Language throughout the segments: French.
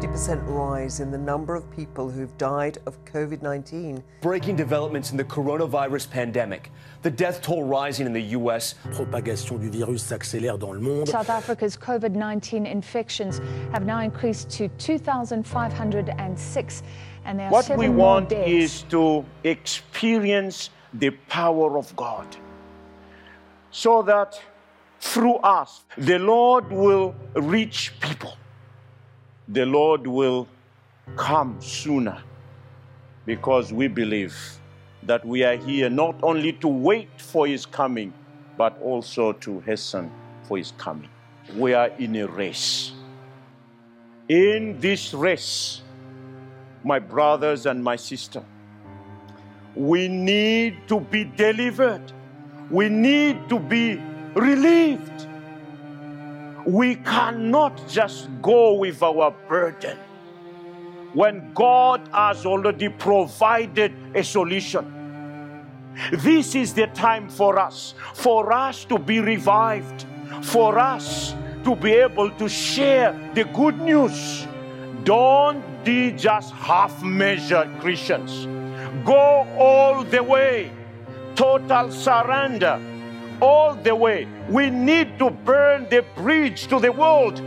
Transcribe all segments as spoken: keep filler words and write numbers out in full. fifty percent rise in the number of people who've died of covid nineteen. Breaking developments in the coronavirus pandemic. The death toll rising in the U S. Propagation du virus s'accélère dans le monde. South Africa's covid nineteen infections have now increased to two thousand five hundred six and there are seven more deaths. What we want is to experience the power of God so that through us the Lord will reach people. The Lord will come sooner because we believe that we are here not only to wait for His coming, but also to hasten for His coming. We are in a race. In this race, my brothers and my sisters, we need to be delivered. We need to be relieved. We cannot just go with our burden when God has already provided a solution. This is the time for us, for us to be revived, for us to be able to share the good news. Don't be just half-measured Christians. Go all the way, total surrender. All the way, we need to burn the bridge to the world.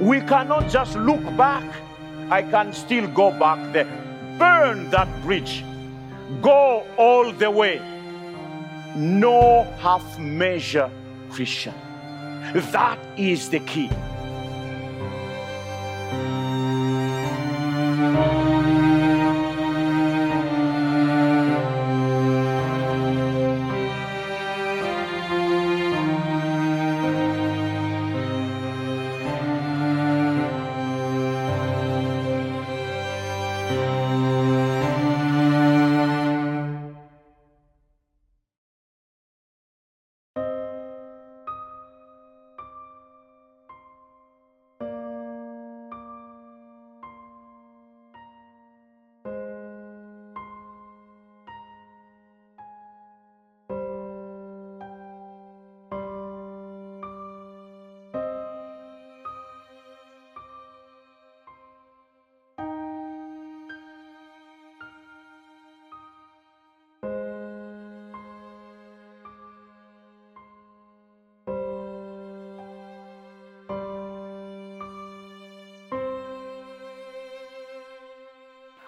We cannot just look back. I can still go back there. Burn that bridge. Go all the way. No half-measure Christian. That is the key.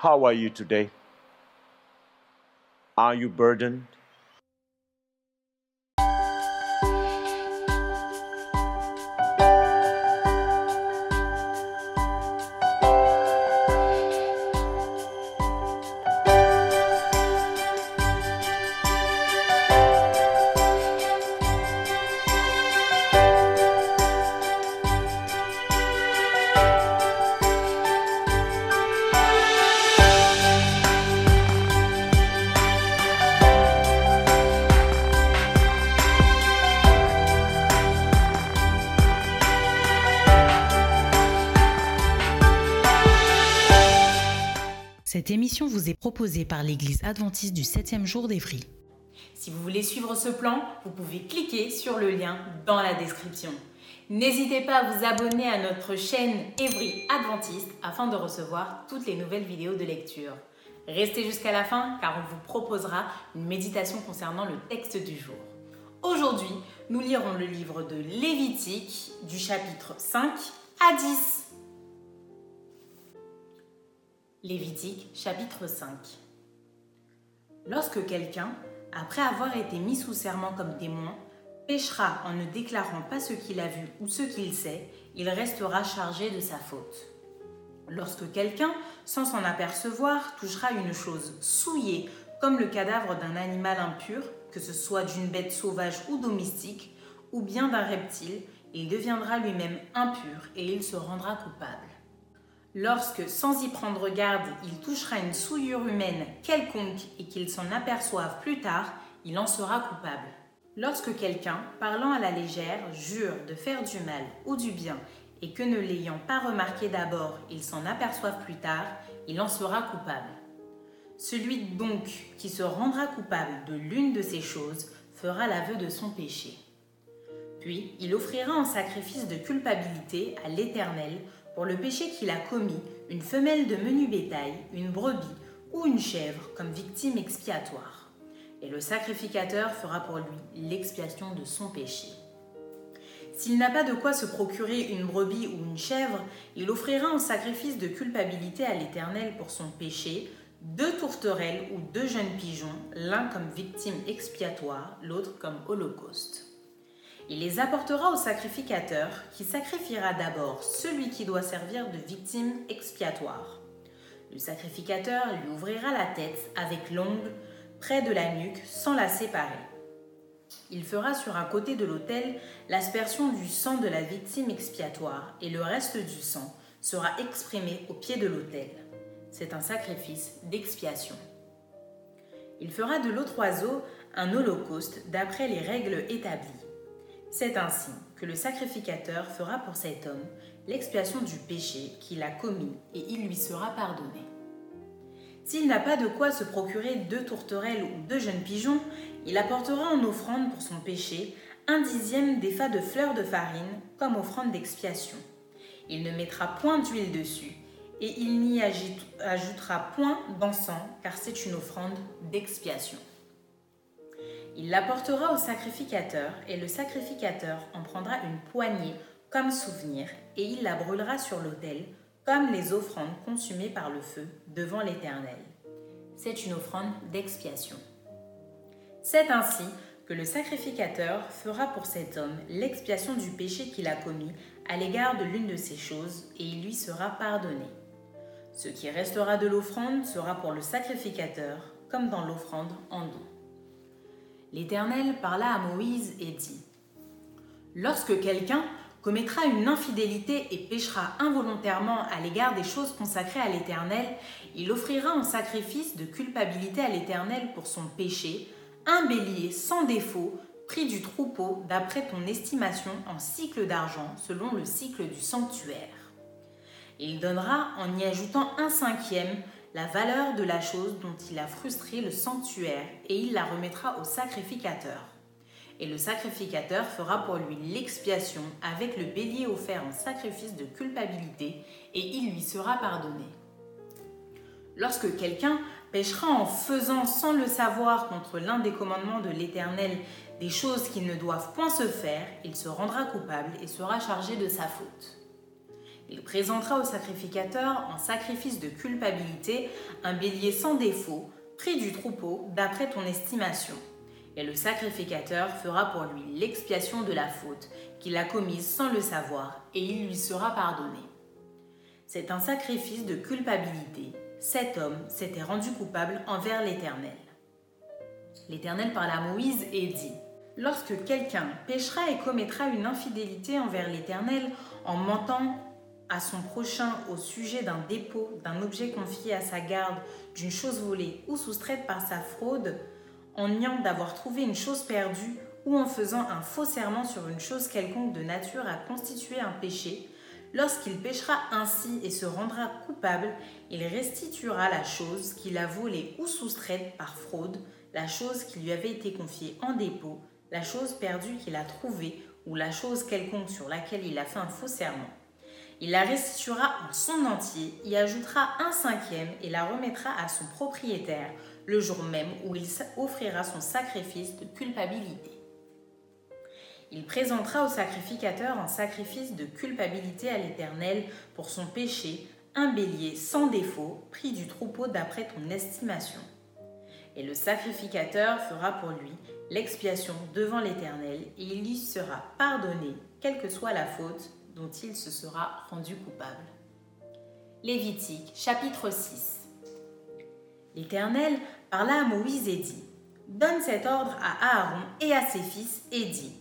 How are you today? Are you burdened? Cette émission vous est proposée par l'Église Adventiste du septième jour d'Evry. Si vous voulez suivre ce plan, vous pouvez cliquer sur le lien dans la description. N'hésitez pas à vous abonner à notre chaîne Evry Adventiste afin de recevoir toutes les nouvelles vidéos de lecture. Restez jusqu'à la fin car on vous proposera une méditation concernant le texte du jour. Aujourd'hui, nous lirons le livre de Lévitique du chapitre cinq à dix. Lévitique, chapitre cinq. Lorsque quelqu'un, après avoir été mis sous serment comme témoin, péchera en ne déclarant pas ce qu'il a vu ou ce qu'il sait, il restera chargé de sa faute. Lorsque quelqu'un, sans s'en apercevoir, touchera une chose souillée, comme le cadavre d'un animal impur, que ce soit d'une bête sauvage ou domestique, ou bien d'un reptile, il deviendra lui-même impur et il se rendra coupable. Lorsque, sans y prendre garde, il touchera une souillure humaine quelconque et qu'il s'en aperçoive plus tard, il en sera coupable. Lorsque quelqu'un, parlant à la légère, jure de faire du mal ou du bien et que ne l'ayant pas remarqué d'abord, ils s'en aperçoivent plus tard, il en sera coupable. Celui donc qui se rendra coupable de l'une de ces choses fera l'aveu de son péché. Puis il offrira en sacrifice de culpabilité à l'Éternel pour le péché qu'il a commis une femelle de menu bétail, une brebis ou une chèvre comme victime expiatoire. Et le sacrificateur fera pour lui l'expiation de son péché. S'il n'a pas de quoi se procurer une brebis ou une chèvre, il offrira en sacrifice de culpabilité à l'Éternel pour son péché deux tourterelles ou deux jeunes pigeons, l'un comme victime expiatoire, l'autre comme holocauste. Il les apportera au sacrificateur, qui sacrifiera d'abord celui qui doit servir de victime expiatoire. Le sacrificateur lui ouvrira la tête avec l'ongle, près de la nuque, sans la séparer. Il fera sur un côté de l'autel l'aspersion du sang de la victime expiatoire et le reste du sang sera exprimé au pied de l'autel. C'est un sacrifice d'expiation. Il fera de l'autre oiseau un holocauste d'après les règles établies. C'est ainsi que le sacrificateur fera pour cet homme l'expiation du péché qu'il a commis et il lui sera pardonné. S'il n'a pas de quoi se procurer deux tourterelles ou deux jeunes pigeons, il apportera en offrande pour son péché un dixième des fats de fleurs de farine comme offrande d'expiation. Il ne mettra point d'huile dessus et il n'y ajoutera point d'encens car c'est une offrande d'expiation. Il l'apportera au sacrificateur et le sacrificateur en prendra une poignée comme souvenir et il la brûlera sur l'autel, comme les offrandes consumées par le feu devant l'Éternel. C'est une offrande d'expiation. C'est ainsi que le sacrificateur fera pour cet homme l'expiation du péché qu'il a commis à l'égard de l'une de ces choses, et il lui sera pardonné. Ce qui restera de l'offrande sera pour le sacrificateur, comme dans l'offrande en don. L'Éternel parla à Moïse et dit : « Lorsque quelqu'un commettra une infidélité et péchera involontairement à l'égard des choses consacrées à l'Éternel, il offrira en sacrifice de culpabilité à l'Éternel pour son péché un bélier sans défaut pris du troupeau d'après ton estimation en sicle d'argent selon le sicle du sanctuaire. Il donnera en y ajoutant un cinquième la valeur de la chose dont il a frustré le sanctuaire et il la remettra au sacrificateur. Et le sacrificateur fera pour lui l'expiation avec le bélier offert en sacrifice de culpabilité, et il lui sera pardonné. Lorsque quelqu'un péchera en faisant sans le savoir contre l'un des commandements de l'Éternel des choses qui ne doivent point se faire, il se rendra coupable et sera chargé de sa faute. Il présentera au sacrificateur en sacrifice de culpabilité un bélier sans défaut, pris du troupeau d'après ton estimation. Et le sacrificateur fera pour lui l'expiation de la faute qu'il a commise sans le savoir, et il lui sera pardonné. C'est un sacrifice de culpabilité. Cet homme s'était rendu coupable envers l'Éternel. » L'Éternel parla à Moïse et dit : « Lorsque quelqu'un péchera et commettra une infidélité envers l'Éternel en mentant à son prochain au sujet d'un dépôt, d'un objet confié à sa garde, d'une chose volée ou soustraite par sa fraude, en niant d'avoir trouvé une chose perdue ou en faisant un faux serment sur une chose quelconque de nature à constituer un péché, lorsqu'il péchera ainsi et se rendra coupable, il restituera la chose qu'il a volée ou soustraite par fraude, la chose qui lui avait été confiée en dépôt, la chose perdue qu'il a trouvée ou la chose quelconque sur laquelle il a fait un faux serment. Il la restituera en son entier, y ajoutera un cinquième et la remettra à son propriétaire, le jour même où il offrira son sacrifice de culpabilité. Il présentera au sacrificateur en sacrifice de culpabilité à l'Éternel pour son péché un bélier sans défaut, pris du troupeau d'après ton estimation. Et le sacrificateur fera pour lui l'expiation devant l'Éternel et il lui sera pardonné, quelle que soit la faute dont il se sera rendu coupable. » Lévitique, chapitre six. L'Éternel parla à Moïse et dit : « Donne cet ordre à Aaron et à ses fils et dis :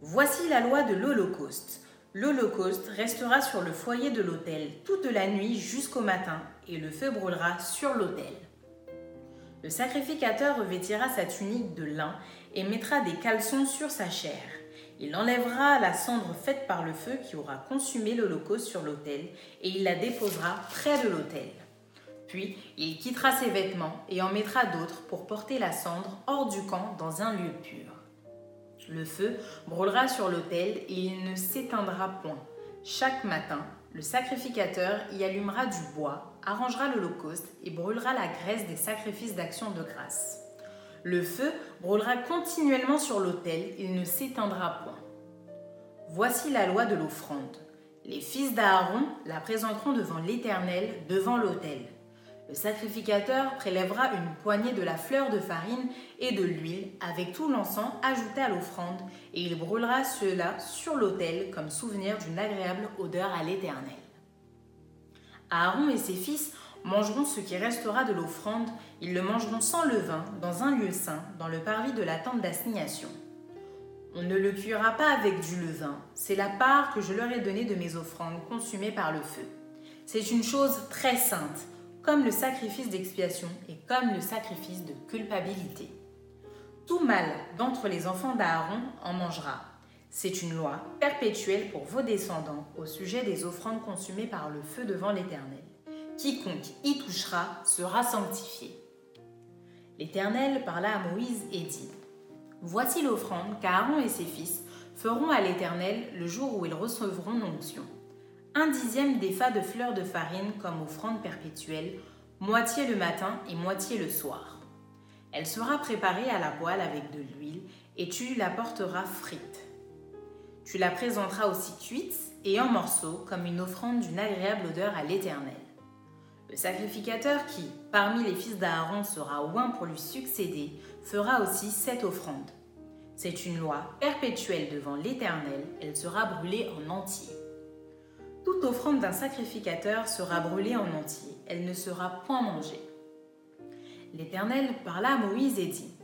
Voici la loi de l'Holocauste. L'Holocauste restera sur le foyer de l'autel toute la nuit jusqu'au matin, et le feu brûlera sur l'autel. Le sacrificateur revêtira sa tunique de lin et mettra des caleçons sur sa chair. Il enlèvera la cendre faite par le feu qui aura consumé l'holocauste sur l'autel et il la déposera près de l'autel. Puis il quittera ses vêtements et en mettra d'autres pour porter la cendre hors du camp dans un lieu pur. Le feu brûlera sur l'autel et il ne s'éteindra point. Chaque matin, le sacrificateur y allumera du bois, arrangera l'holocauste et brûlera la graisse des sacrifices d'action de grâce. Le feu brûlera continuellement sur l'autel, il ne s'éteindra point. Voici la loi de l'offrande. Les fils d'Aaron la présenteront devant l'Éternel, devant l'autel. Le sacrificateur prélèvera une poignée de la fleur de farine et de l'huile avec tout l'encens ajouté à l'offrande et il brûlera cela sur l'autel comme souvenir d'une agréable odeur à l'Éternel. Aaron et ses fils mangeront ce qui restera de l'offrande, ils le mangeront sans levain, dans un lieu saint, dans le parvis de la tente d'assignation. On ne le cuira pas avec du levain, c'est la part que je leur ai donnée de mes offrandes consumées par le feu. C'est une chose très sainte, comme le sacrifice d'expiation et comme le sacrifice de culpabilité. Tout mâle d'entre les enfants d'Aaron en mangera. C'est une loi perpétuelle pour vos descendants au sujet des offrandes consumées par le feu devant l'Éternel. Quiconque y touchera sera sanctifié. L'Éternel parla à Moïse et dit : Voici l'offrande qu'Aaron et ses fils feront à l'Éternel le jour où ils recevront l'onction. Un dixième des fats de fleurs de farine comme offrande perpétuelle, moitié le matin et moitié le soir. Elle sera préparée à la poêle avec de l'huile et tu la porteras frite. Tu la présenteras aussi cuite et en morceaux comme une offrande d'une agréable odeur à l'Éternel. Le sacrificateur qui, parmi les fils d'Aaron, sera oint pour lui succéder, fera aussi cette offrande. C'est une loi perpétuelle devant l'Éternel, elle sera brûlée en entier. Toute offrande d'un sacrificateur sera brûlée en entier, elle ne sera point mangée. L'Éternel parla à Moïse et dit :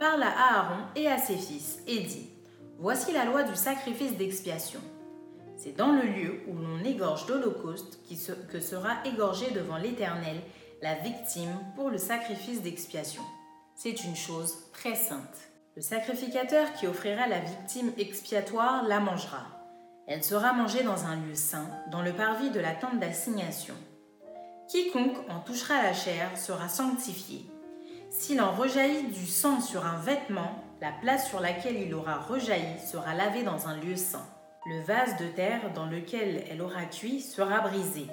Parle à Aaron et à ses fils et dit : Voici la loi du sacrifice d'expiation. C'est dans le lieu où l'on égorge d'holocauste que sera égorgée devant l'Éternel la victime pour le sacrifice d'expiation. C'est une chose très sainte. Le sacrificateur qui offrira la victime expiatoire la mangera. Elle sera mangée dans un lieu saint, dans le parvis de la tente d'assignation. Quiconque en touchera la chair sera sanctifié. S'il en rejaillit du sang sur un vêtement, la place sur laquelle il aura rejailli sera lavée dans un lieu saint. Le vase de terre dans lequel elle aura cuit sera brisé.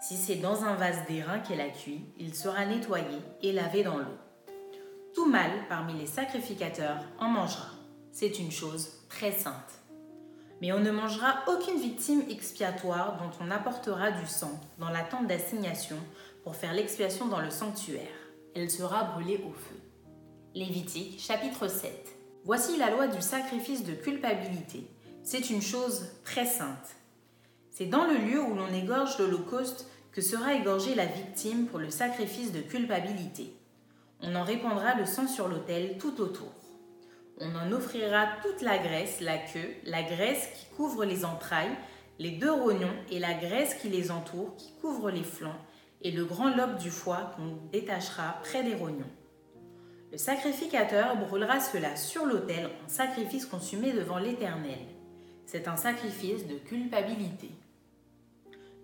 Si c'est dans un vase d'airain qu'elle a cuit, il sera nettoyé et lavé dans l'eau. Tout mâle parmi les sacrificateurs en mangera. C'est une chose très sainte. Mais on ne mangera aucune victime expiatoire dont on apportera du sang dans la tente d'assignation pour faire l'expiation dans le sanctuaire. Elle sera brûlée au feu. Lévitique chapitre sept. Voici la loi du sacrifice de culpabilité. C'est une chose très sainte. C'est dans le lieu où l'on égorge l'holocauste que sera égorgée la victime pour le sacrifice de culpabilité. On en répandra le sang sur l'autel tout autour. On en offrira toute la graisse, la queue, la graisse qui couvre les entrailles, les deux rognons et la graisse qui les entoure, qui couvre les flancs, et le grand lobe du foie qu'on détachera près des rognons. Le sacrificateur brûlera cela sur l'autel en sacrifice consumé devant l'Éternel. C'est un sacrifice de culpabilité.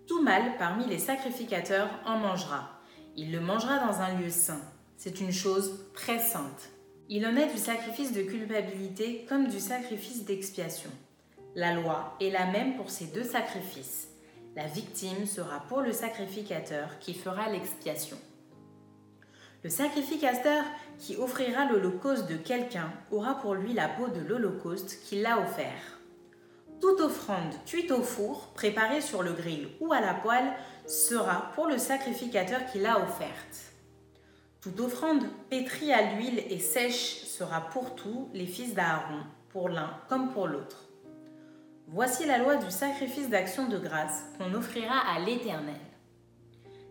Tout mâle parmi les sacrificateurs en mangera. Il le mangera dans un lieu saint. C'est une chose très sainte. Il en est du sacrifice de culpabilité comme du sacrifice d'expiation. La loi est la même pour ces deux sacrifices. La victime sera pour le sacrificateur qui fera l'expiation. Le sacrificateur qui offrira l'holocauste de quelqu'un aura pour lui la peau de l'holocauste qu'il a offert. Toute offrande cuite au four, préparée sur le grill ou à la poêle, sera pour le sacrificateur qui l'a offerte. Toute offrande pétrie à l'huile et sèche sera pour tous les fils d'Aaron, pour l'un comme pour l'autre. Voici la loi du sacrifice d'action de grâce qu'on offrira à l'Éternel.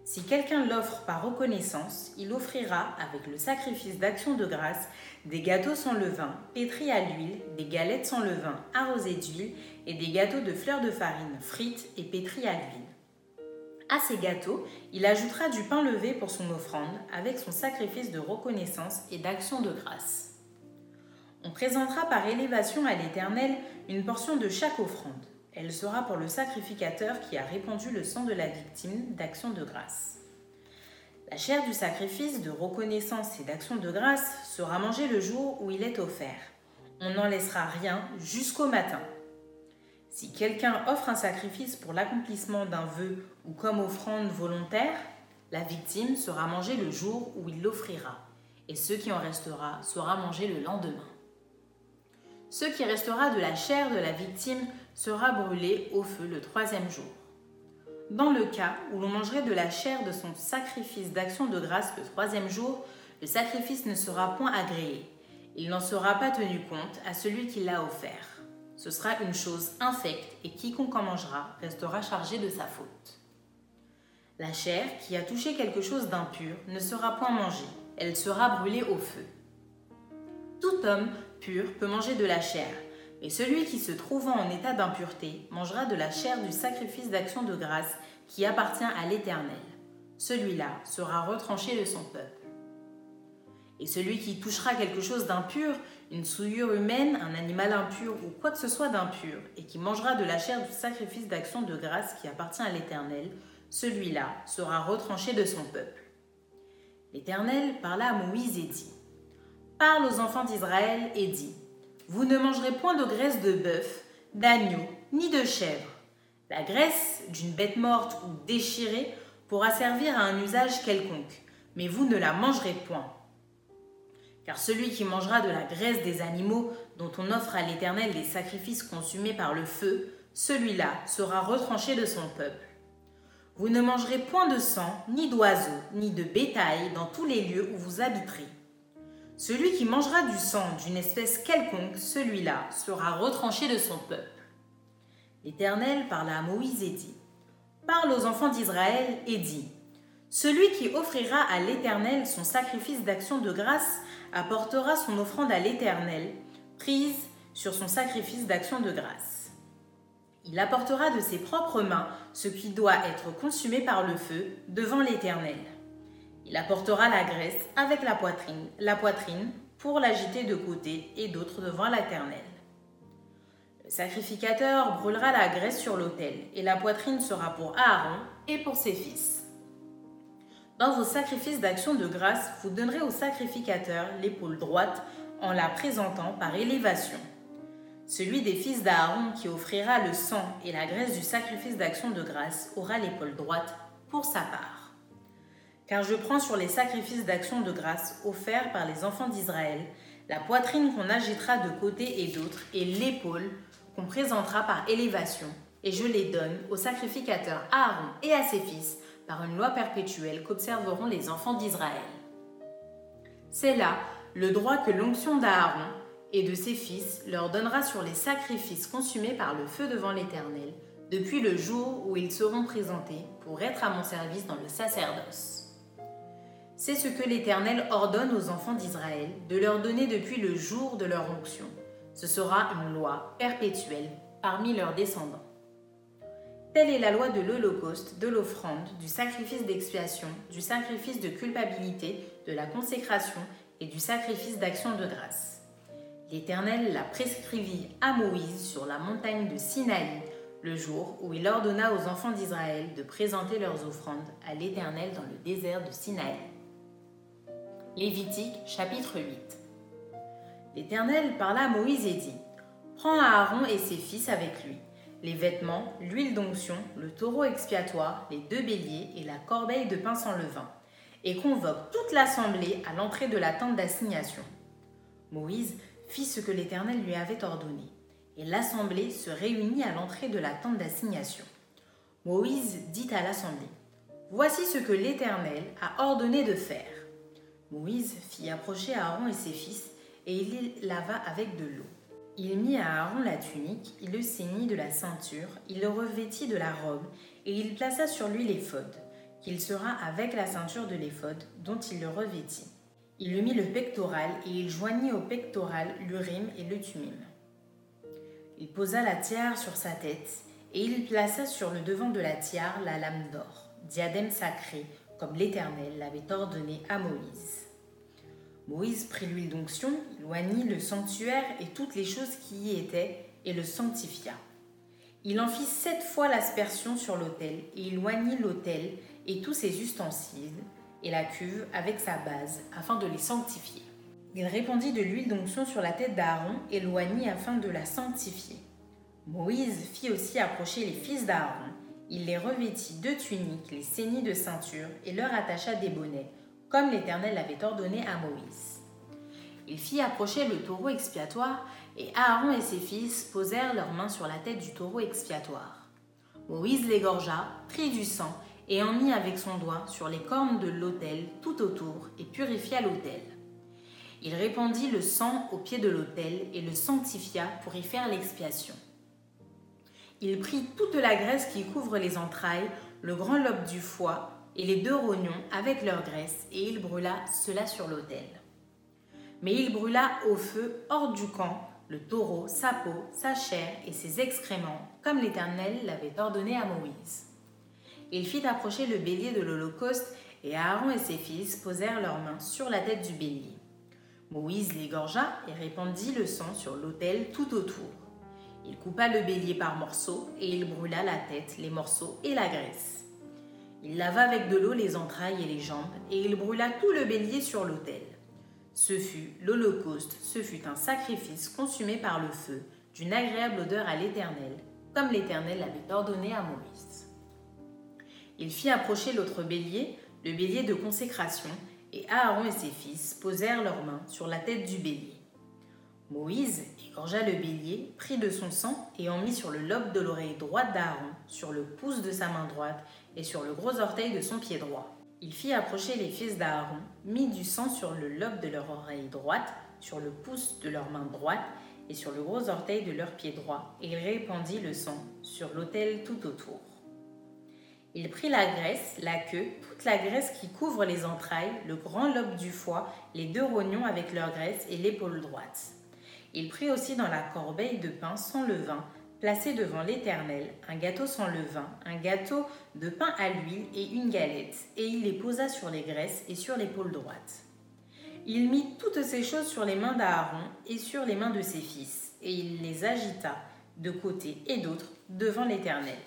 Si quelqu'un l'offre par reconnaissance, il offrira avec le sacrifice d'action de grâce des gâteaux sans levain, pétris à l'huile, des galettes sans levain, arrosées d'huile et des gâteaux de fleurs de farine, frites et pétris à l'huile. À ces gâteaux, il ajoutera du pain levé pour son offrande avec son sacrifice de reconnaissance et d'action de grâce. On présentera par élévation à l'Éternel une portion de chaque offrande. Elle sera pour le sacrificateur qui a répandu le sang de la victime d'action de grâce. La chair du sacrifice de reconnaissance et d'action de grâce sera mangée le jour où il est offert. On n'en laissera rien jusqu'au matin. Si quelqu'un offre un sacrifice pour l'accomplissement d'un vœu ou comme offrande volontaire, la victime sera mangée le jour où il l'offrira, et ce qui en restera sera mangé le lendemain. Ce qui restera de la chair de la victime sera brûlé au feu le troisième jour. Dans le cas où l'on mangerait de la chair de son sacrifice d'action de grâce le troisième jour, le sacrifice ne sera point agréé. Il n'en sera pas tenu compte à celui qui l'a offert. Ce sera une chose infecte et quiconque en mangera restera chargé de sa faute. La chair qui a touché quelque chose d'impur ne sera point mangée, elle sera brûlée au feu. Tout homme pur peut manger de la chair, mais celui qui se trouvant en état d'impureté mangera de la chair du sacrifice d'action de grâce qui appartient à l'Éternel. Celui-là sera retranché de son peuple. Et celui qui touchera quelque chose d'impur, une souillure humaine, un animal impur ou quoi que ce soit d'impur, et qui mangera de la chair du sacrifice d'action de grâce qui appartient à l'Éternel, celui-là sera retranché de son peuple. L'Éternel parla à Moïse et dit : « Parle aux enfants d'Israël et dis : vous ne mangerez point de graisse de bœuf, d'agneau, ni de chèvre. La graisse d'une bête morte ou déchirée pourra servir à un usage quelconque, mais vous ne la mangerez point. Car celui qui mangera de la graisse des animaux dont on offre à l'Éternel des sacrifices consumés par le feu, celui-là sera retranché de son peuple. Vous ne mangerez point de sang, ni d'oiseaux, ni de bétail dans tous les lieux où vous habiterez. Celui qui mangera du sang d'une espèce quelconque, celui-là sera retranché de son peuple. » L'Éternel parla à Moïse et dit : « Parle aux enfants d'Israël et dis : celui qui offrira à l'Éternel son sacrifice d'action de grâce apportera son offrande à l'Éternel, prise sur son sacrifice d'action de grâce. Il apportera de ses propres mains ce qui doit être consumé par le feu devant l'Éternel. Il apportera la graisse avec la poitrine, la poitrine pour l'agiter de côté et d'autre devant l'Éternel. Le sacrificateur brûlera la graisse sur l'autel, et la poitrine sera pour Aaron et pour ses fils. Dans vos sacrifices d'action de grâce, vous donnerez au sacrificateur l'épaule droite en la présentant par élévation. Celui des fils d'Aaron qui offrira le sang et la graisse du sacrifice d'action de grâce aura l'épaule droite pour sa part. Car je prends sur les sacrifices d'action de grâce offerts par les enfants d'Israël la poitrine qu'on agitera de côté et d'autre et l'épaule qu'on présentera par élévation, et je les donne au sacrificateur Aaron et à ses fils, par une loi perpétuelle qu'observeront les enfants d'Israël. C'est là le droit que l'onction d'Aaron et de ses fils leur donnera sur les sacrifices consumés par le feu devant l'Éternel, depuis le jour où ils seront présentés pour être à mon service dans le sacerdoce. C'est ce que l'Éternel ordonne aux enfants d'Israël de leur donner depuis le jour de leur onction. Ce sera une loi perpétuelle parmi leurs descendants. Telle est la loi de l'Holocauste, de l'offrande, du sacrifice d'expiation, du sacrifice de culpabilité, de la consécration et du sacrifice d'action de grâce. L'Éternel la prescrivit à Moïse sur la montagne de Sinaï, le jour où il ordonna aux enfants d'Israël de présenter leurs offrandes à l'Éternel dans le désert de Sinaï. Lévitique chapitre huit. L'Éternel parla à Moïse et dit : « Prends Aaron et ses fils avec lui, les vêtements, l'huile d'onction, le taureau expiatoire, les deux béliers et la corbeille de pain sans levain, et convoque toute l'assemblée à l'entrée de la tente d'assignation. » Moïse fit ce que l'Éternel lui avait ordonné, et l'assemblée se réunit à l'entrée de la tente d'assignation. Moïse dit à l'assemblée : « Voici ce que l'Éternel a ordonné de faire. » Moïse fit approcher Aaron et ses fils, et il les lava avec de l'eau. Il mit à Aaron la tunique, il le ceignit de la ceinture, il le revêtit de la robe, et il plaça sur lui l'éphod, qu'il sera avec la ceinture de l'éphod, dont il le revêtit. Il lui mit le pectoral, et il joignit au pectoral l'urim et le thummim. Il posa la tiare sur sa tête, et il plaça sur le devant de la tiare la lame d'or, diadème sacré, comme l'Éternel l'avait ordonné à Moïse. Moïse prit l'huile d'onction, oignit le sanctuaire et toutes les choses qui y étaient, et le sanctifia. Il en fit sept fois l'aspersion sur l'autel, et il oignit l'autel et tous ses ustensiles, et la cuve avec sa base, afin de les sanctifier. Il répandit de l'huile d'onction sur la tête d'Aaron et l'oignit afin de la sanctifier. Moïse fit aussi approcher les fils d'Aaron. Il les revêtit de tuniques, les ceignit de ceinture et leur attacha des bonnets, comme l'Éternel l'avait ordonné à Moïse. Il fit approcher le taureau expiatoire, et Aaron et ses fils posèrent leurs mains sur la tête du taureau expiatoire. Moïse l'égorgea, prit du sang, et en mit avec son doigt sur les cornes de l'autel tout autour, et purifia l'autel. Il répandit le sang au pied de l'autel et le sanctifia pour y faire l'expiation. Il prit toute la graisse qui couvre les entrailles, le grand lobe du foie et les deux rognons avec leur graisse, et il brûla cela sur l'autel. Mais il brûla au feu hors du camp le taureau, sa peau, sa chair et ses excréments, comme l'Éternel l'avait ordonné à Moïse. Il fit approcher le bélier de l'Holocauste, et Aaron et ses fils posèrent leurs mains sur la tête du bélier. Moïse l'égorgea et répandit le sang sur l'autel tout autour. Il coupa le bélier par morceaux, et il brûla la tête, les morceaux et la graisse. Il lava avec de l'eau les entrailles et les jambes, et il brûla tout le bélier sur l'autel. Ce fut l'Holocauste, ce fut un sacrifice consumé par le feu, d'une agréable odeur à l'Éternel, comme l'Éternel l'avait ordonné à Moïse. Il fit approcher l'autre bélier, le bélier de consécration, et Aaron et ses fils posèrent leurs mains sur la tête du bélier. Moïse égorgea le bélier, prit de son sang et en mit sur le lobe de l'oreille droite d'Aaron, sur le pouce de sa main droite et sur le gros orteil de son pied droit. Il fit approcher les fils d'Aaron, mit du sang sur le lobe de leur oreille droite, sur le pouce de leur main droite et sur le gros orteil de leur pied droit, et il répandit le sang sur l'autel tout autour. Il prit la graisse, la queue, toute la graisse qui couvre les entrailles, le grand lobe du foie, les deux rognons avec leur graisse et l'épaule droite. Il prit aussi dans la corbeille de pain sans levain, placé devant l'Éternel, un gâteau sans levain, un gâteau de pain à l'huile et une galette, et il les posa sur les graisses et sur l'épaule droite. Il mit toutes ces choses sur les mains d'Aaron et sur les mains de ses fils, et il les agita de côté et d'autre devant l'Éternel.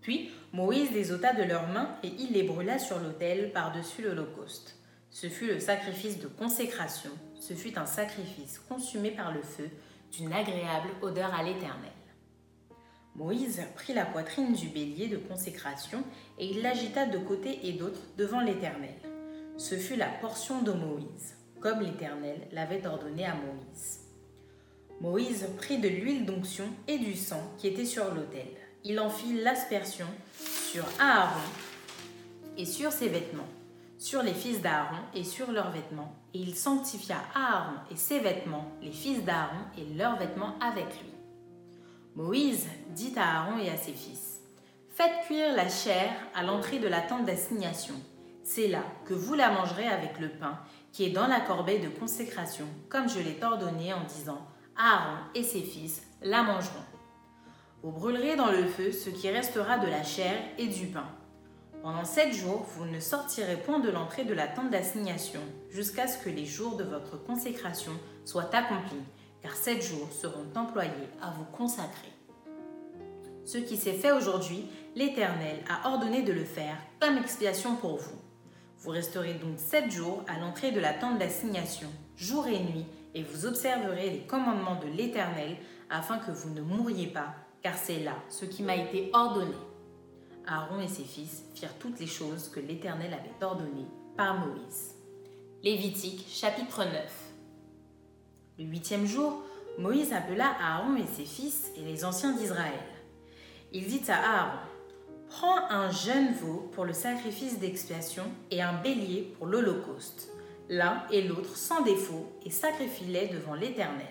Puis Moïse les ôta de leurs mains et il les brûla sur l'autel par-dessus l'Holocauste. Ce fut le sacrifice de consécration, ce fut un sacrifice consumé par le feu, d'une agréable odeur à l'Éternel. Moïse prit la poitrine du bélier de consécration et il l'agita de côté et d'autre devant l'Éternel. Ce fut la portion de Moïse, comme l'Éternel l'avait ordonné à Moïse. Moïse prit de l'huile d'onction et du sang qui était sur l'autel. Il en fit l'aspersion sur Aaron et sur ses vêtements, sur les fils d'Aaron et sur leurs vêtements, et il sanctifia Aaron et ses vêtements, les fils d'Aaron et leurs vêtements avec lui. Moïse dit à Aaron et à ses fils : Faites cuire la chair à l'entrée de la tente d'assignation. C'est là que vous la mangerez avec le pain qui est dans la corbeille de consécration, comme je l'ai ordonné en disant : Aaron et ses fils la mangeront. Vous brûlerez dans le feu ce qui restera de la chair et du pain. Pendant sept jours, vous ne sortirez point de l'entrée de la tente d'assignation jusqu'à ce que les jours de votre consécration soient accomplis, car sept jours seront employés à vous consacrer. Ce qui s'est fait aujourd'hui, l'Éternel a ordonné de le faire comme expiation pour vous. Vous resterez donc sept jours à l'entrée de la tente d'assignation, jour et nuit, et vous observerez les commandements de l'Éternel afin que vous ne mouriez pas, car c'est là ce qui m'a été ordonné. Aaron et ses fils firent toutes les choses que l'Éternel avait ordonnées par Moïse. Lévitique chapitre neuf. Le huitième jour, Moïse appela Aaron et ses fils et les anciens d'Israël. Il dit à Aaron : Prends un jeune veau pour le sacrifice d'expiation et un bélier pour l'Holocauste, l'un et l'autre sans défaut, et sacrifie-les devant l'Éternel.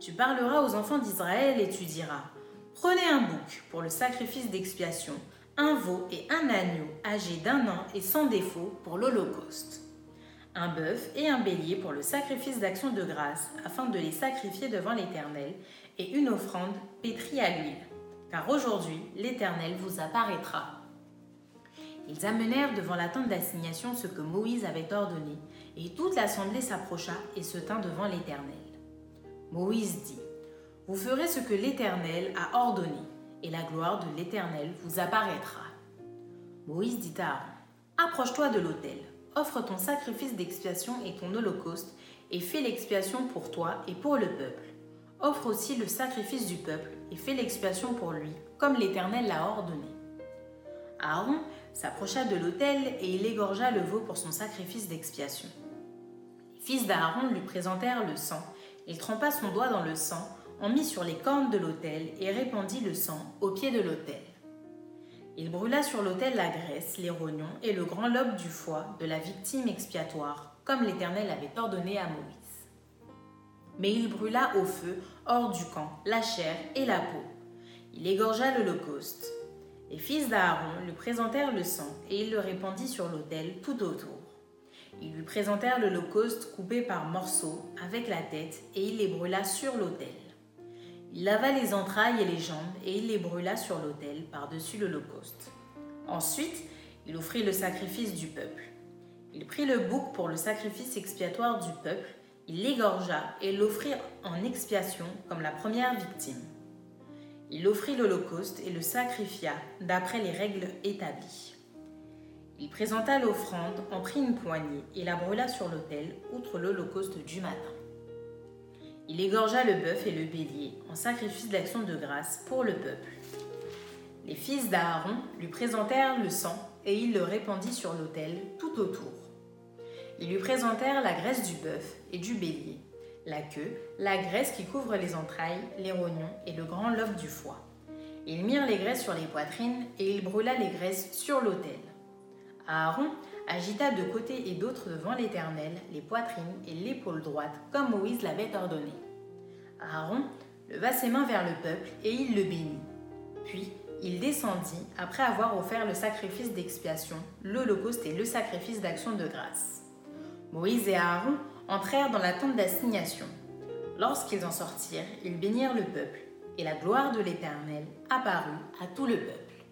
Tu parleras aux enfants d'Israël et tu diras : Prenez un bouc pour le sacrifice d'expiation, un veau et un agneau âgés d'un an et sans défaut pour l'Holocauste, un bœuf et un bélier pour le sacrifice d'action de grâce, afin de les sacrifier devant l'Éternel, et une offrande pétrie à l'huile, car aujourd'hui l'Éternel vous apparaîtra. Ils amenèrent devant la tente d'assignation ce que Moïse avait ordonné, et toute l'assemblée s'approcha et se tint devant l'Éternel. Moïse dit : « Vous ferez ce que l'Éternel a ordonné, et la gloire de l'Éternel vous apparaîtra. » Moïse dit à Aaron : « Approche-toi de l'autel, offre ton sacrifice d'expiation et ton holocauste, et fais l'expiation pour toi et pour le peuple. Offre aussi le sacrifice du peuple, et fais l'expiation pour lui, comme l'Éternel l'a ordonné. » Aaron s'approcha de l'autel et il égorgea le veau pour son sacrifice d'expiation. Les fils d'Aaron lui présentèrent le sang. Il trempa son doigt dans le sang, en mit sur les cornes de l'autel et répandit le sang au pied de l'autel. Il brûla sur l'autel la graisse, les rognons et le grand lobe du foie de la victime expiatoire, comme l'Éternel avait ordonné à Moïse. Mais il brûla au feu, hors du camp, la chair et la peau. Il égorgea l'holocauste. Les fils d'Aaron lui présentèrent le sang, et il le répandit sur l'autel tout autour. Ils lui présentèrent l'holocauste coupé par morceaux, avec la tête, et il les brûla sur l'autel. Il lava les entrailles et les jambes, et il les brûla sur l'autel par-dessus l'holocauste. Ensuite, il offrit le sacrifice du peuple. Il prit le bouc pour le sacrifice expiatoire du peuple, il l'égorgea et l'offrit en expiation comme la première victime. Il offrit l'holocauste et le sacrifia d'après les règles établies. Il présenta l'offrande, en prit une poignée et la brûla sur l'autel, outre l'holocauste du matin. Il égorgea le bœuf et le bélier en sacrifice d'action de grâce pour le peuple. Les fils d'Aaron lui présentèrent le sang et il le répandit sur l'autel tout autour. Ils lui présentèrent la graisse du bœuf et du bélier, la queue, la graisse qui couvre les entrailles, les rognons et le grand lobe du foie. Ils mirent les graisses sur les poitrines et il brûla les graisses sur l'autel. Aaron agita de côté et d'autre devant l'Éternel les poitrines et l'épaule droite comme Moïse l'avait ordonné. Aaron leva ses mains vers le peuple et il le bénit. Puis il descendit après avoir offert le sacrifice d'expiation, l'holocauste et le sacrifice d'action de grâce. Moïse et Aaron entrèrent dans la tente d'assignation. Lorsqu'ils en sortirent, ils bénirent le peuple, et la gloire de l'Éternel apparut à tout le peuple.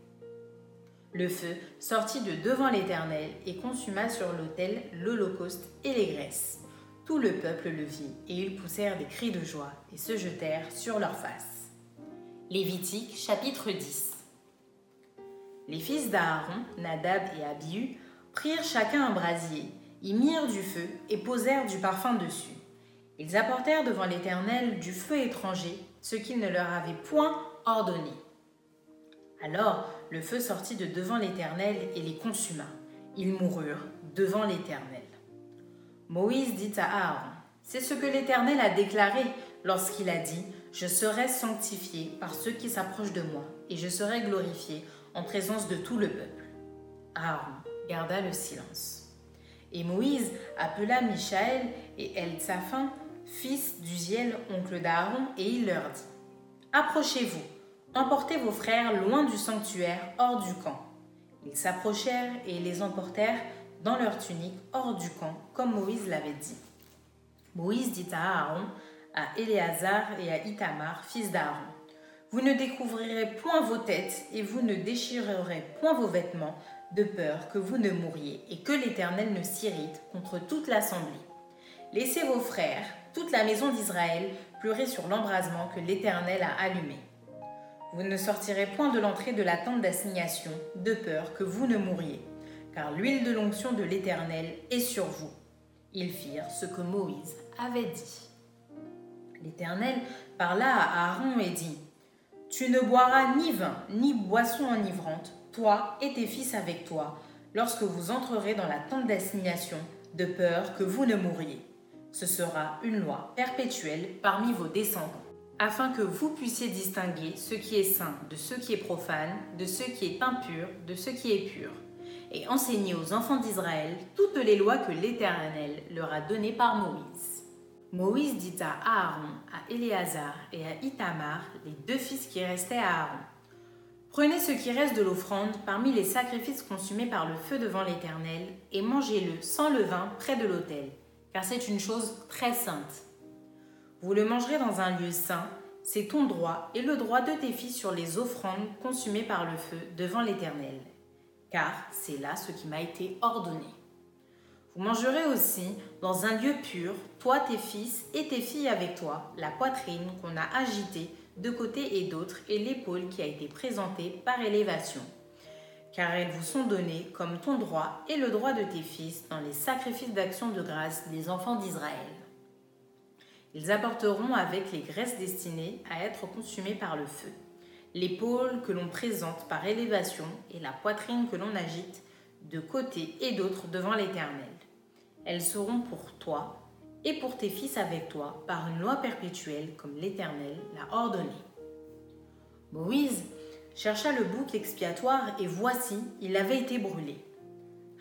Le feu sortit de devant l'Éternel et consuma sur l'autel l'holocauste et les graisses. Tout le peuple le vit, et ils poussèrent des cris de joie et se jetèrent sur leurs faces. Lévitique chapitre dix. Les fils d'Aaron, Nadab et Abihu, prirent chacun un brasier. Ils mirent du feu et posèrent du parfum dessus. Ils apportèrent devant l'Éternel du feu étranger, ce qu'il ne leur avait point ordonné. Alors le feu sortit de devant l'Éternel et les consuma. Ils moururent devant l'Éternel. Moïse dit à Aaron : C'est ce que l'Éternel a déclaré lorsqu'il a dit : Je serai sanctifié par ceux qui s'approchent de moi, et je serai glorifié en présence de tout le peuple. Aaron garda le silence. Et Moïse appela Michaël et El-Tzaphan, fils d'Uziel, oncle d'Aaron, et il leur dit : Approchez-vous, emportez vos frères loin du sanctuaire, hors du camp. Ils s'approchèrent et les emportèrent dans leur tunique, hors du camp, comme Moïse l'avait dit. Moïse dit à Aaron, à Éléazar et à Itamar, fils d'Aaron : Vous ne découvrirez point vos têtes et vous ne déchirerez point vos vêtements, de peur que vous ne mouriez et que l'Éternel ne s'irrite contre toute l'assemblée. Laissez vos frères, toute la maison d'Israël, pleurer sur l'embrasement que l'Éternel a allumé. Vous ne sortirez point de l'entrée de la tente d'assignation, de peur que vous ne mouriez, car l'huile de l'onction de l'Éternel est sur vous. Ils firent ce que Moïse avait dit. L'Éternel parla à Aaron et dit : Tu ne boiras ni vin, ni boisson enivrante, toi et tes fils avec toi, lorsque vous entrerez dans la tente d'assignation, de peur que vous ne mouriez. Ce sera une loi perpétuelle parmi vos descendants, afin que vous puissiez distinguer ce qui est saint de ce qui est profane, de ce qui est impur, de ce qui est pur, et enseigner aux enfants d'Israël toutes les lois que l'Éternel leur a données par Moïse. Moïse dit à Aaron, à Éléazar et à Itamar, les deux fils qui restaient à Aaron : Prenez ce qui reste de l'offrande parmi les sacrifices consumés par le feu devant l'Éternel et mangez-le sans levain près de l'autel, car c'est une chose très sainte. Vous le mangerez dans un lieu saint, c'est ton droit et le droit de tes fils sur les offrandes consumées par le feu devant l'Éternel. car c'est là ce qui m'a été ordonné. Vous mangerez aussi, dans un lieu pur, toi, tes fils et tes filles avec toi, la poitrine qu'on a agitée de côté et d'autre et l'épaule qui a été présentée par élévation. Car elles vous sont données comme ton droit et le droit de tes fils dans les sacrifices d'action de grâce des enfants d'Israël. Ils apporteront avec les graisses destinées à être consumées par le feu, l'épaule que l'on présente par élévation et la poitrine que l'on agite de côté et d'autre devant l'Éternel. Elles seront pour toi et pour tes fils avec toi par une loi perpétuelle comme l'Éternel l'a ordonné. Moïse chercha le bouc expiatoire et voici, il avait été brûlé.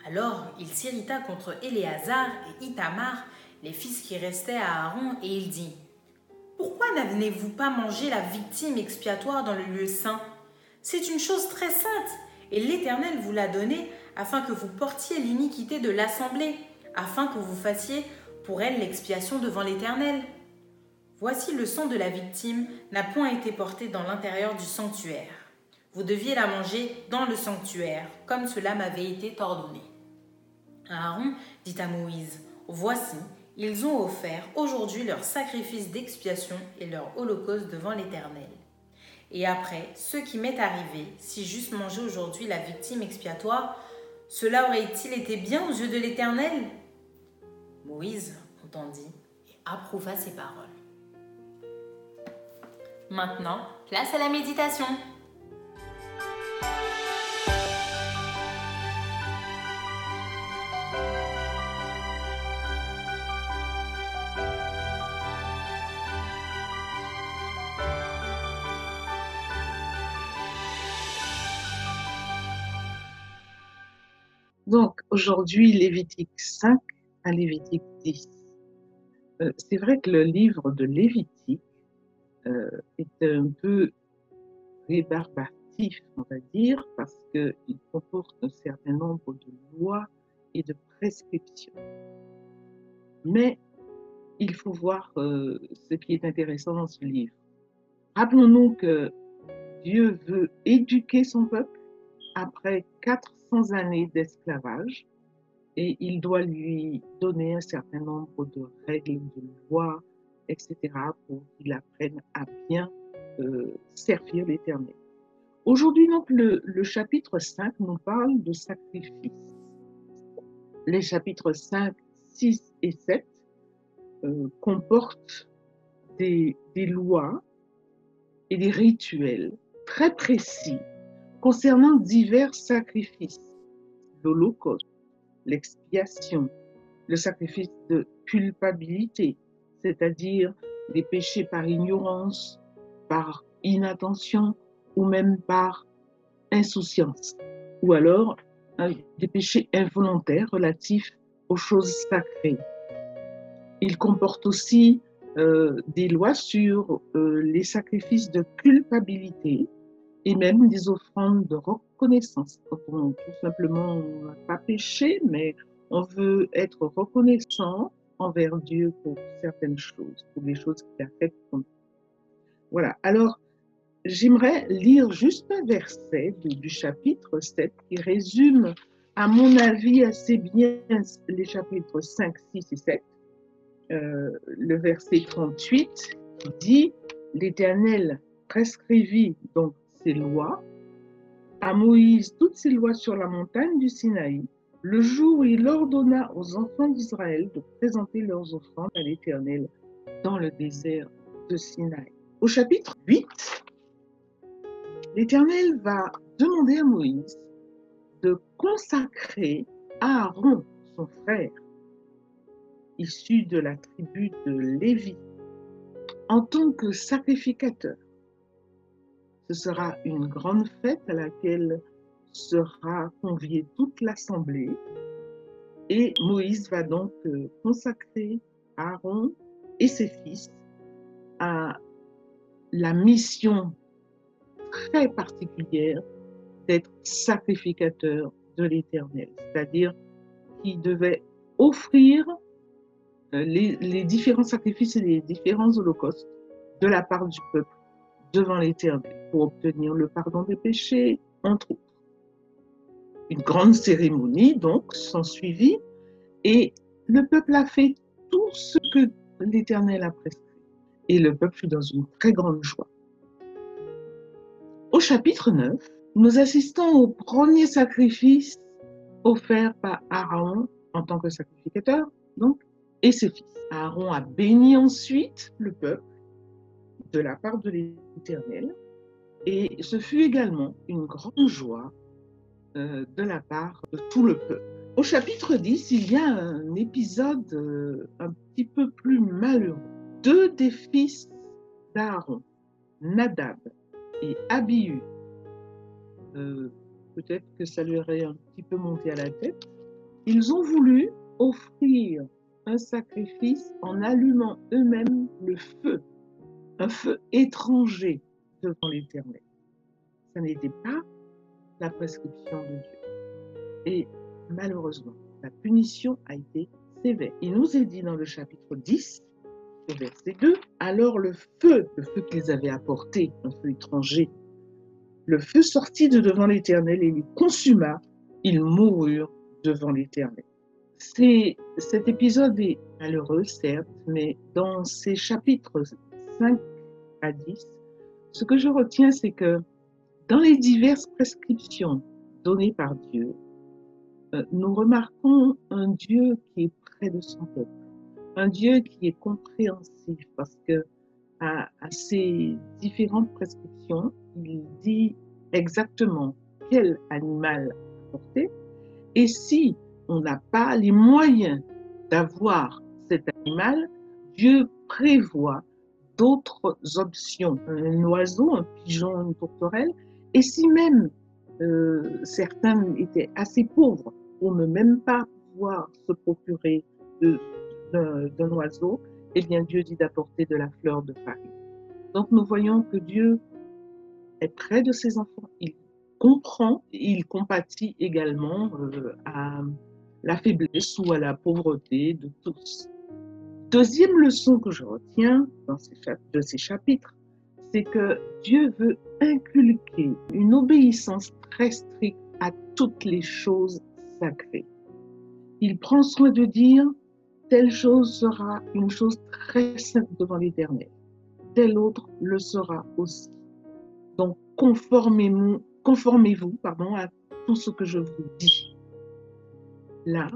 Alors il s'irrita contre Éléazar et Itamar, les fils qui restaient à Aaron, et il dit « Pourquoi n'avez-vous pas mangé la victime expiatoire dans le lieu saint? C'est une chose très sainte et l'Éternel vous l'a donnée afin que vous portiez l'iniquité de l'assemblée, afin que vous fassiez pour elle l'expiation devant l'Éternel. Voici le sang de la victime n'a point été porté dans l'intérieur du sanctuaire. Vous deviez la manger dans le sanctuaire, comme cela m'avait été ordonné. » Aaron dit à Moïse, « Voici, ils ont offert aujourd'hui leur sacrifice d'expiation et leur holocauste devant l'Éternel. Et après, ce qui m'est arrivé, si j'eusse mangé aujourd'hui la victime expiatoire, cela aurait-il été bien aux yeux de l'Éternel ?» Moïse entendit et approuva ses paroles. Maintenant, place à la méditation. Donc, aujourd'hui, Lévitique cinq à Lévitique dix. Euh, c'est vrai que le livre de Lévitique euh, est un peu rébarbatif, on va dire, parce qu'il comporte un certain nombre de lois et de prescriptions. Mais il faut voir euh, ce qui est intéressant dans ce livre. Rappelons-nous que Dieu veut éduquer son peuple après quatre cents années d'esclavage, et il doit lui donner un certain nombre de règles, de lois, et cetera, pour qu'il apprenne à bien euh, servir l'Éternel. Aujourd'hui, donc, le, le chapitre cinq nous parle de sacrifice. Les chapitres cinq, six et sept euh, comportent des, des lois et des rituels très précis concernant divers sacrifices, l'Holocauste, l'expiation, le sacrifice de culpabilité, c'est-à-dire des péchés par ignorance, par inattention ou même par insouciance, ou alors des péchés involontaires relatifs aux choses sacrées. Il comporte aussi euh, des lois sur euh, les sacrifices de culpabilité et même des offrandes de reconnaissance. Quand on, tout simplement, on n'a pas péché, mais on veut être reconnaissant envers Dieu pour certaines choses, pour les choses qui affectent son Dieu. Voilà, alors j'aimerais lire juste un verset de, du chapitre sept qui résume, à mon avis, assez bien les chapitres cinq, six et sept. Euh, le verset trente-huit dit « L'Éternel prescrivit donc ses lois à Moïse, toutes ses lois sur la montagne du Sinaï, le jour où il ordonna aux enfants d'Israël de présenter leurs offrandes à l'Éternel dans le désert de Sinaï. » Au chapitre huit, l'Éternel va demander à Moïse de consacrer Aaron, son frère, issu de la tribu de Lévi, en tant que sacrificateur. Ce sera une grande fête à laquelle sera conviée toute l'assemblée. Et Moïse va donc consacrer Aaron et ses fils à la mission très particulière d'être sacrificateurs de l'Éternel, c'est-à-dire qu'ils devaient offrir les, les différents sacrifices et les différents holocaustes de la part du peuple devant l'Éternel pour obtenir le pardon des péchés, entre autres. Une grande cérémonie, donc, s'ensuivit, et le peuple a fait tout ce que l'Éternel a prescrit. Et le peuple fut dans une très grande joie. Au chapitre neuf, nous assistons au premier sacrifice offert par Aaron en tant que sacrificateur, donc, et ses fils. Aaron a béni ensuite le peuple de la part de l'Éternel, et ce fut également une grande joie euh, de la part de tout le peuple. Au chapitre dix, il y a un épisode euh, un petit peu plus malheureux. Deux des fils d'Aaron, Nadab et Abihu, euh, peut-être que ça lui aurait un petit peu monté à la tête, ils ont voulu offrir un sacrifice en allumant eux-mêmes le feu, un feu étranger devant l'Éternel. Ça n'était pas la prescription de Dieu. Et malheureusement, la punition a été sévère. Il nous est dit dans le chapitre dix, au verset deux, « Alors le feu, le feu qu'ils avaient apporté, un feu étranger, le feu sortit de devant l'Éternel et les consuma, ils moururent devant l'Éternel. » C'est, cet épisode est malheureux, certes, mais dans ces chapitres cinq à dix, ce que je retiens, c'est que dans les diverses prescriptions données par Dieu, nous remarquons un Dieu qui est près de son peuple, un Dieu qui est compréhensif, parce que à, à ces différentes prescriptions, il dit exactement quel animal apporter, et si on n'a pas les moyens d'avoir cet animal, Dieu prévoit d'autres options, un oiseau, un pigeon, une tourterelle, et si même euh, certains étaient assez pauvres pour ne même pas pouvoir se procurer de, de, d'un oiseau, eh bien Dieu dit d'apporter de la fleur de farine. Donc nous voyons que Dieu est près de ses enfants, il comprend, il compatit également euh, à la faiblesse ou à la pauvreté de tous. Deuxième leçon que je retiens dans ces de ces chapitres, c'est que Dieu veut inculquer une obéissance très stricte à toutes les choses sacrées. Il prend soin de dire telle chose sera une chose très sainte devant l'Éternel, telle autre le sera aussi. Donc conformez-vous, conformez-vous pardon, à tout ce que je vous dis. Là,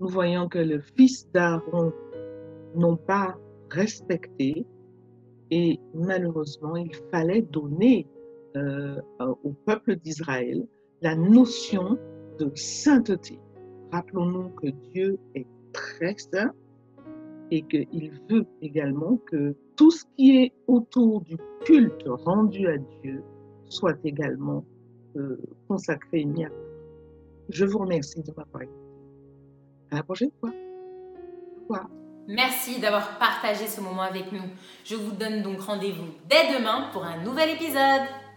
nous voyons que le fils d'Aaron n'ont pas respecté et malheureusement il fallait donner euh, au peuple d'Israël la notion de sainteté. Rappelons-nous que Dieu est très saint et qu'il veut également que tout ce qui est autour du culte rendu à Dieu soit également euh, consacré et mis à part. Je vous remercie de m'avoir écouté. À la prochaine fois. Au revoir. Merci d'avoir partagé ce moment avec nous. Je vous donne donc rendez-vous dès demain pour un nouvel épisode.